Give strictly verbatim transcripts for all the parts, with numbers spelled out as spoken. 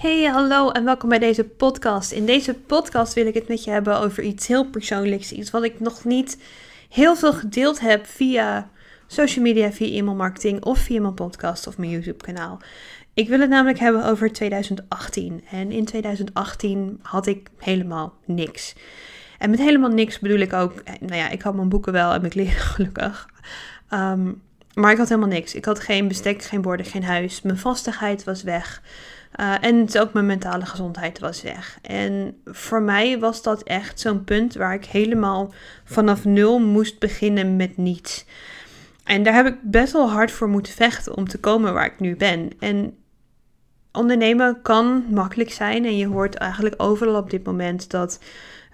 Hey, hallo en welkom bij deze podcast. In deze podcast wil ik het met je hebben over iets heel persoonlijks. Iets wat ik nog niet heel veel gedeeld heb via social media, via e-mailmarketing of via mijn podcast of mijn YouTube kanaal. Ik wil het namelijk hebben over twintig achttien. En in twintig achttien had ik helemaal niks. En met helemaal niks bedoel ik ook, nou ja, ik had mijn boeken wel en mijn kleren gelukkig. Um, maar ik had helemaal niks. Ik had geen bestek, geen borden, geen huis. Mijn vastigheid was weg. Uh, en ook mijn mentale gezondheid was weg. En voor mij was dat echt zo'n punt waar ik helemaal vanaf nul moest beginnen met niets. En daar heb ik best wel hard voor moeten vechten om te komen waar ik nu ben. En ondernemen kan makkelijk zijn. En je hoort eigenlijk overal op dit moment dat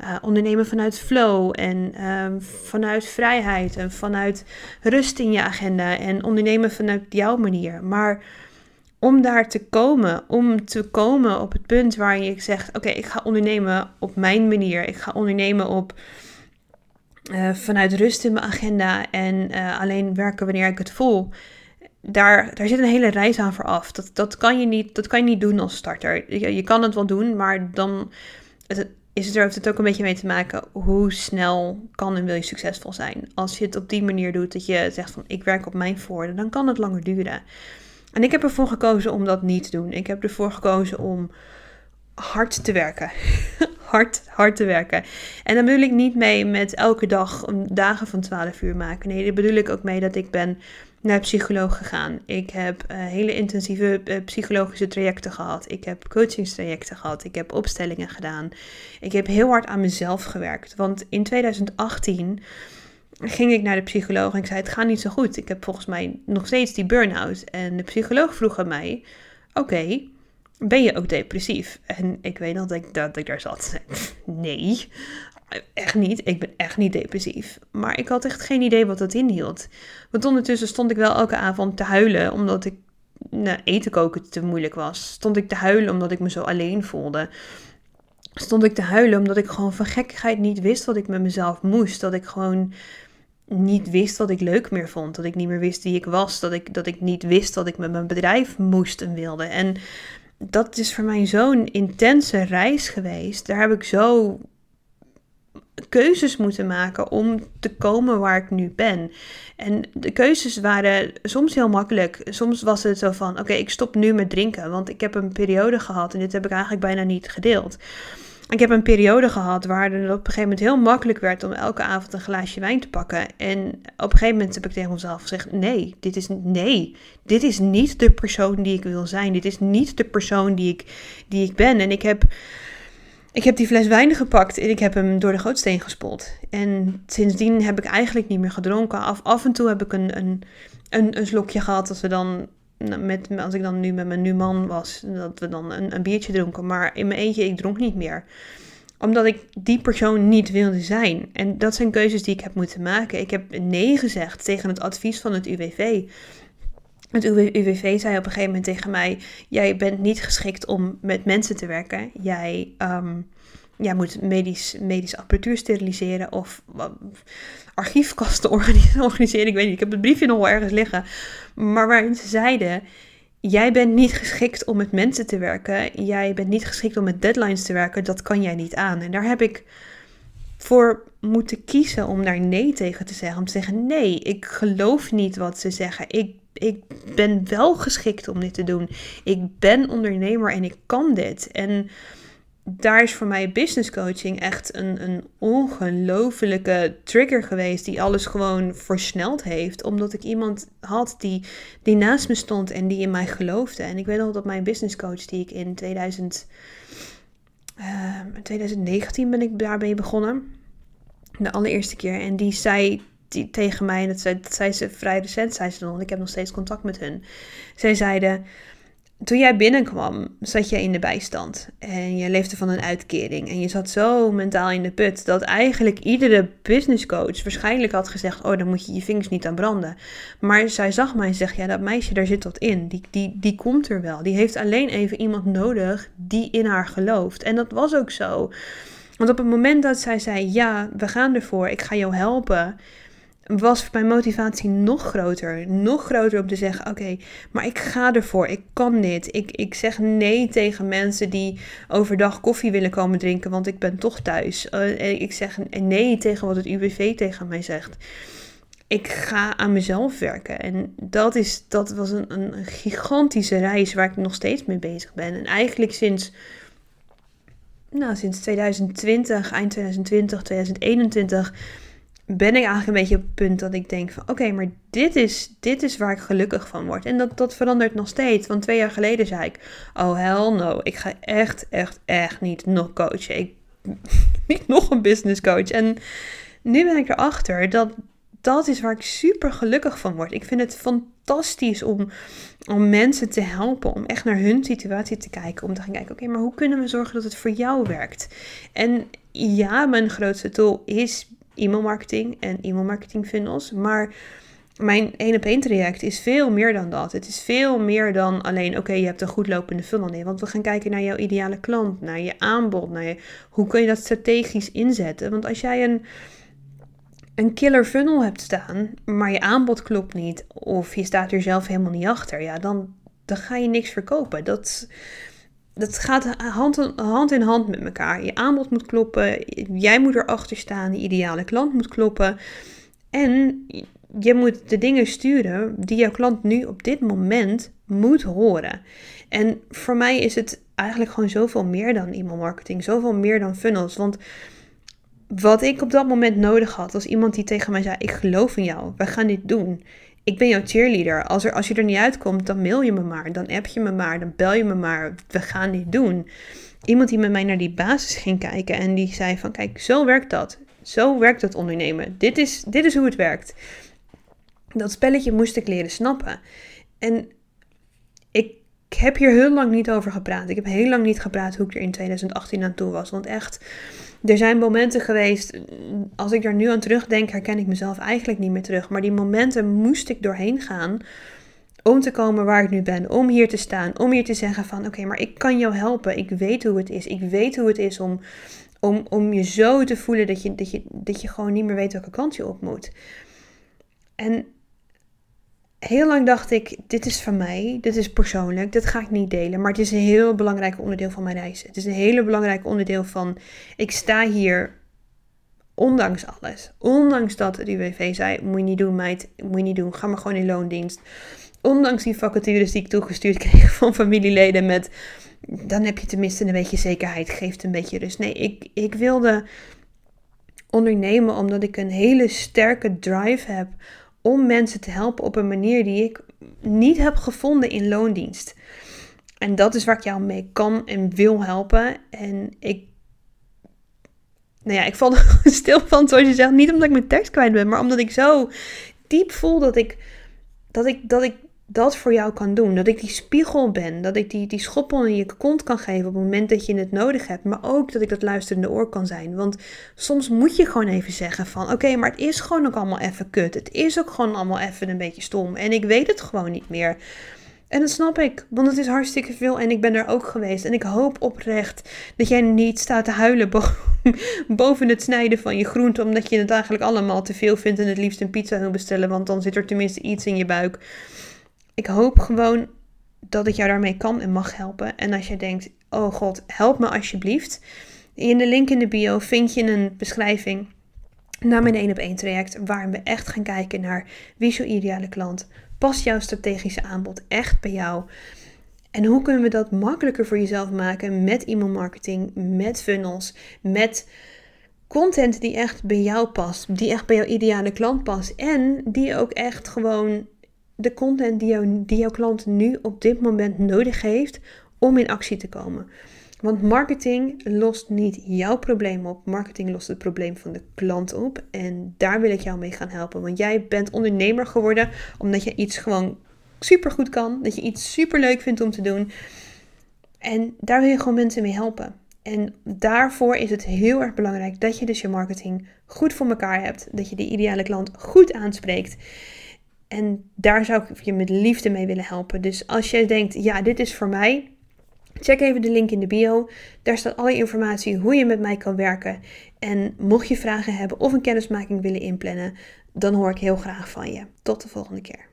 uh, ondernemen vanuit flow en uh, vanuit vrijheid en vanuit rust in je agenda. En ondernemen vanuit jouw manier. Maar om daar te komen, om te komen op het punt waar je zegt, oké, okay, ik ga ondernemen op mijn manier. Ik ga ondernemen op uh, vanuit rust in mijn agenda en uh, alleen werken wanneer ik het voel. Daar, daar zit een hele reis aan vooraf. Dat, dat, kan je niet, dat kan je niet doen als starter. Je, je kan het wel doen, maar dan het, is het er, heeft het ook een beetje mee te maken hoe snel kan en wil je succesvol zijn. Als je het op die manier doet dat je zegt van ik werk op mijn voordeel, dan kan het langer duren. En ik heb ervoor gekozen om dat niet te doen. Ik heb ervoor gekozen om hard te werken. hard, hard te werken. En daar bedoel ik niet mee met elke dag dagen van twaalf uur maken. Nee, daar bedoel ik ook mee dat ik ben naar psycholoog gegaan. Ik heb uh, hele intensieve uh, psychologische trajecten gehad. Ik heb coachingstrajecten gehad. Ik heb opstellingen gedaan. Ik heb heel hard aan mezelf gewerkt. Want in twintig achttien... ging ik naar de psycholoog en ik zei, het gaat niet zo goed. Ik heb volgens mij nog steeds die burn-out. En de psycholoog vroeg aan mij, oké, okay, ben je ook depressief? En ik weet nog dat ik, dat ik daar zat. Nee, echt niet. Ik ben echt niet depressief. Maar ik had echt geen idee wat dat inhield. Want ondertussen stond ik wel elke avond te huilen, omdat ik nou, eten koken te moeilijk was. Stond ik te huilen omdat ik me zo alleen voelde. Stond ik te huilen omdat ik gewoon van gekkigheid niet wist wat ik met mezelf moest. Dat ik gewoon niet wist wat ik leuk meer vond. Dat ik niet meer wist wie ik was. Dat ik, dat ik niet wist wat ik met mijn bedrijf moest en wilde. En dat is voor mij zo'n intense reis geweest. Daar heb ik zo keuzes moeten maken om te komen waar ik nu ben. En de keuzes waren soms heel makkelijk. Soms was het zo van, oké, okay, ik stop nu met drinken. Want ik heb een periode gehad en dit heb ik eigenlijk bijna niet gedeeld. Ik heb een periode gehad waar het op een gegeven moment heel makkelijk werd om elke avond een glaasje wijn te pakken. En op een gegeven moment heb ik tegen mezelf gezegd, nee, dit is, nee, dit is niet de persoon die ik wil zijn. Dit is niet de persoon die ik, die ik ben. En ik heb, ik heb die fles wijn gepakt en ik heb hem door de gootsteen gespoeld. En sindsdien heb ik eigenlijk niet meer gedronken. Af, af en toe heb ik een, een, een, een slokje gehad als we dan... Met, als ik dan nu met mijn nu man was, dat we dan een, een biertje dronken. Maar in mijn eentje, ik dronk niet meer. Omdat ik die persoon niet wilde zijn. En dat zijn keuzes die ik heb moeten maken. Ik heb nee gezegd tegen het advies van het U W V. Het U W V zei op een gegeven moment tegen mij, jij bent niet geschikt om met mensen te werken. Jij... Um, Jij ja, moet medisch, medische apparatuur steriliseren of archiefkasten organiseren. Ik weet niet, ik heb het briefje nog wel ergens liggen. Maar waarin ze zeiden, jij bent niet geschikt om met mensen te werken. Jij bent niet geschikt om met deadlines te werken. Dat kan jij niet aan. En daar heb ik voor moeten kiezen om daar nee tegen te zeggen. Om te zeggen, nee, ik geloof niet wat ze zeggen. Ik, ik ben wel geschikt om dit te doen. Ik ben ondernemer en ik kan dit. En daar is voor mij business coaching echt een, een ongelofelijke trigger geweest die alles gewoon versneld heeft. Omdat ik iemand had die, die naast me stond en die in mij geloofde. En ik weet nog dat mijn business coach die ik in tweeduizend, uh, twintig negentien ben ik daarmee begonnen. De allereerste keer. En die zei die, tegen mij, en dat zei, dat zei ze vrij recent, zei ze dan, want ik heb nog steeds contact met hun. Zij zeiden, toen jij binnenkwam, zat je in de bijstand en je leefde van een uitkering en je zat zo mentaal in de put dat eigenlijk iedere businesscoach waarschijnlijk had gezegd, oh, dan moet je je vingers niet aan branden. Maar zij zag mij en zegt, ja, dat meisje, daar zit wat in. Die, die, die komt er wel. Die heeft alleen even iemand nodig die in haar gelooft. En dat was ook zo. Want op het moment dat zij zei, ja, we gaan ervoor, ik ga jou helpen, was mijn motivatie nog groter. Nog groter om te zeggen, oké, okay, maar ik ga ervoor. Ik kan dit. Ik, ik zeg nee tegen mensen die overdag koffie willen komen drinken, want ik ben toch thuis. Uh, ik zeg nee tegen wat het U W V tegen mij zegt. Ik ga aan mezelf werken. En dat, is, dat was een, een gigantische reis waar ik nog steeds mee bezig ben. En eigenlijk sinds... Nou, sinds twintig twintig, eind twintig twintig, twintig eenentwintig ben ik eigenlijk een beetje op het punt dat ik denk van... Oké, okay, maar dit is, dit is waar ik gelukkig van word. En dat, dat verandert nog steeds. Want twee jaar geleden zei ik... Oh, hell no. Ik ga echt, echt, echt niet nog coachen. Ik, niet nog een business coach. En nu ben ik erachter dat... Dat is waar ik super gelukkig van word. Ik vind het fantastisch om, om mensen te helpen. Om echt naar hun situatie te kijken. Om te gaan kijken, oké, okay, maar hoe kunnen we zorgen dat het voor jou werkt? En ja, mijn grootste tool is e-mailmarketing en e-mailmarketing funnels. Maar mijn één op één traject is veel meer dan dat. Het is veel meer dan alleen, oké, okay, je hebt een goed lopende funnel. Nee, want we gaan kijken naar jouw ideale klant. Naar je aanbod. Naar je, hoe kun je dat strategisch inzetten? Want als jij een... een killer funnel hebt staan, maar je aanbod klopt niet of je staat er zelf helemaal niet achter, ja, dan, dan ga je niks verkopen. Dat, dat gaat hand, hand in hand met elkaar. Je aanbod moet kloppen, jij moet erachter staan, je ideale klant moet kloppen en je moet de dingen sturen die jouw klant nu op dit moment moet horen. En voor mij is het eigenlijk gewoon zoveel meer dan e-mailmarketing, zoveel meer dan funnels, want wat ik op dat moment nodig had, was iemand die tegen mij zei, ik geloof in jou, wij gaan dit doen. Ik ben jouw cheerleader. Als, er, als je er niet uitkomt, dan mail je me maar, dan app je me maar, dan bel je me maar, we gaan dit doen. Iemand die met mij naar die basis ging kijken en die zei van, kijk, zo werkt dat. Zo werkt dat ondernemen. Dit is, dit is hoe het werkt. Dat spelletje moest ik leren snappen. En ik heb hier heel lang niet over gepraat. Ik heb heel lang niet gepraat hoe ik er in twintig achttien aan toe was, want echt... Er zijn momenten geweest, als ik daar nu aan terugdenk, herken ik mezelf eigenlijk niet meer terug. Maar die momenten moest ik doorheen gaan om te komen waar ik nu ben. Om hier te staan, om hier te zeggen van, oké, okay, maar ik kan jou helpen. Ik weet hoe het is. Ik weet hoe het is om, om, om je zo te voelen dat je, dat, je, dat je gewoon niet meer weet welke kant je op moet. En heel lang dacht ik, dit is van mij, dit is persoonlijk, dit ga ik niet delen. Maar het is een heel belangrijk onderdeel van mijn reis. Het is een heel belangrijk onderdeel van, ik sta hier ondanks alles. Ondanks dat het U W V zei, moet je niet doen meid, moet je niet doen, ga maar gewoon in loondienst. Ondanks die vacatures die ik toegestuurd kreeg van familieleden met, dan heb je tenminste een beetje zekerheid, geeft een beetje rust. Nee, ik, ik wilde ondernemen omdat ik een hele sterke drive heb om mensen te helpen op een manier die ik niet heb gevonden in loondienst. En dat is waar ik jou mee kan en wil helpen. En ik... Nou ja, ik val er stil van, zoals je zegt. Niet omdat ik mijn tekst kwijt ben, maar omdat ik zo diep voel dat ik dat, ik, dat, ik dat voor jou kan doen. Dat ik die spiegel ben. Dat ik die, die schoppel in je kont kan geven op het moment dat je het nodig hebt. Maar ook dat ik dat luisterende oor kan zijn. Want soms moet je gewoon even zeggen van... Oké, okay, maar het is gewoon ook allemaal even kut. Het is ook gewoon allemaal even een beetje stom. En ik weet het gewoon niet meer. En dat snap ik. Want het is hartstikke veel. En ik ben er ook geweest. En ik hoop oprecht dat jij niet staat te huilen bo- boven het snijden van je groente. Omdat je het eigenlijk allemaal te veel vindt. En het liefst een pizza wil bestellen. Want dan zit er tenminste iets in je buik. Ik hoop gewoon dat ik jou daarmee kan en mag helpen. En als jij denkt, oh god, help me alsjeblieft. In de link in de bio vind je een beschrijving naar mijn één op één traject. Waarin we echt gaan kijken naar wie is jouw ideale klant. Past jouw strategische aanbod echt bij jou? En hoe kunnen we dat makkelijker voor jezelf maken met e-mailmarketing, met funnels, met... content die echt bij jou past, die echt bij jouw ideale klant past. En die ook echt gewoon... de content die, jou, die jouw klant nu op dit moment nodig heeft om in actie te komen. Want marketing lost niet jouw probleem op. Marketing lost het probleem van de klant op. En daar wil ik jou mee gaan helpen. Want jij bent ondernemer geworden omdat je iets gewoon supergoed kan. Dat je iets superleuk vindt om te doen. En daar wil je gewoon mensen mee helpen. En daarvoor is het heel erg belangrijk dat je dus je marketing goed voor elkaar hebt. Dat je die ideale klant goed aanspreekt. En daar zou ik je met liefde mee willen helpen. Dus als jij denkt, ja, dit is voor mij. Check even de link in de bio. Daar staat alle informatie hoe je met mij kan werken. En mocht je vragen hebben of een kennismaking willen inplannen. dan hoor ik heel graag van je. Tot de volgende keer.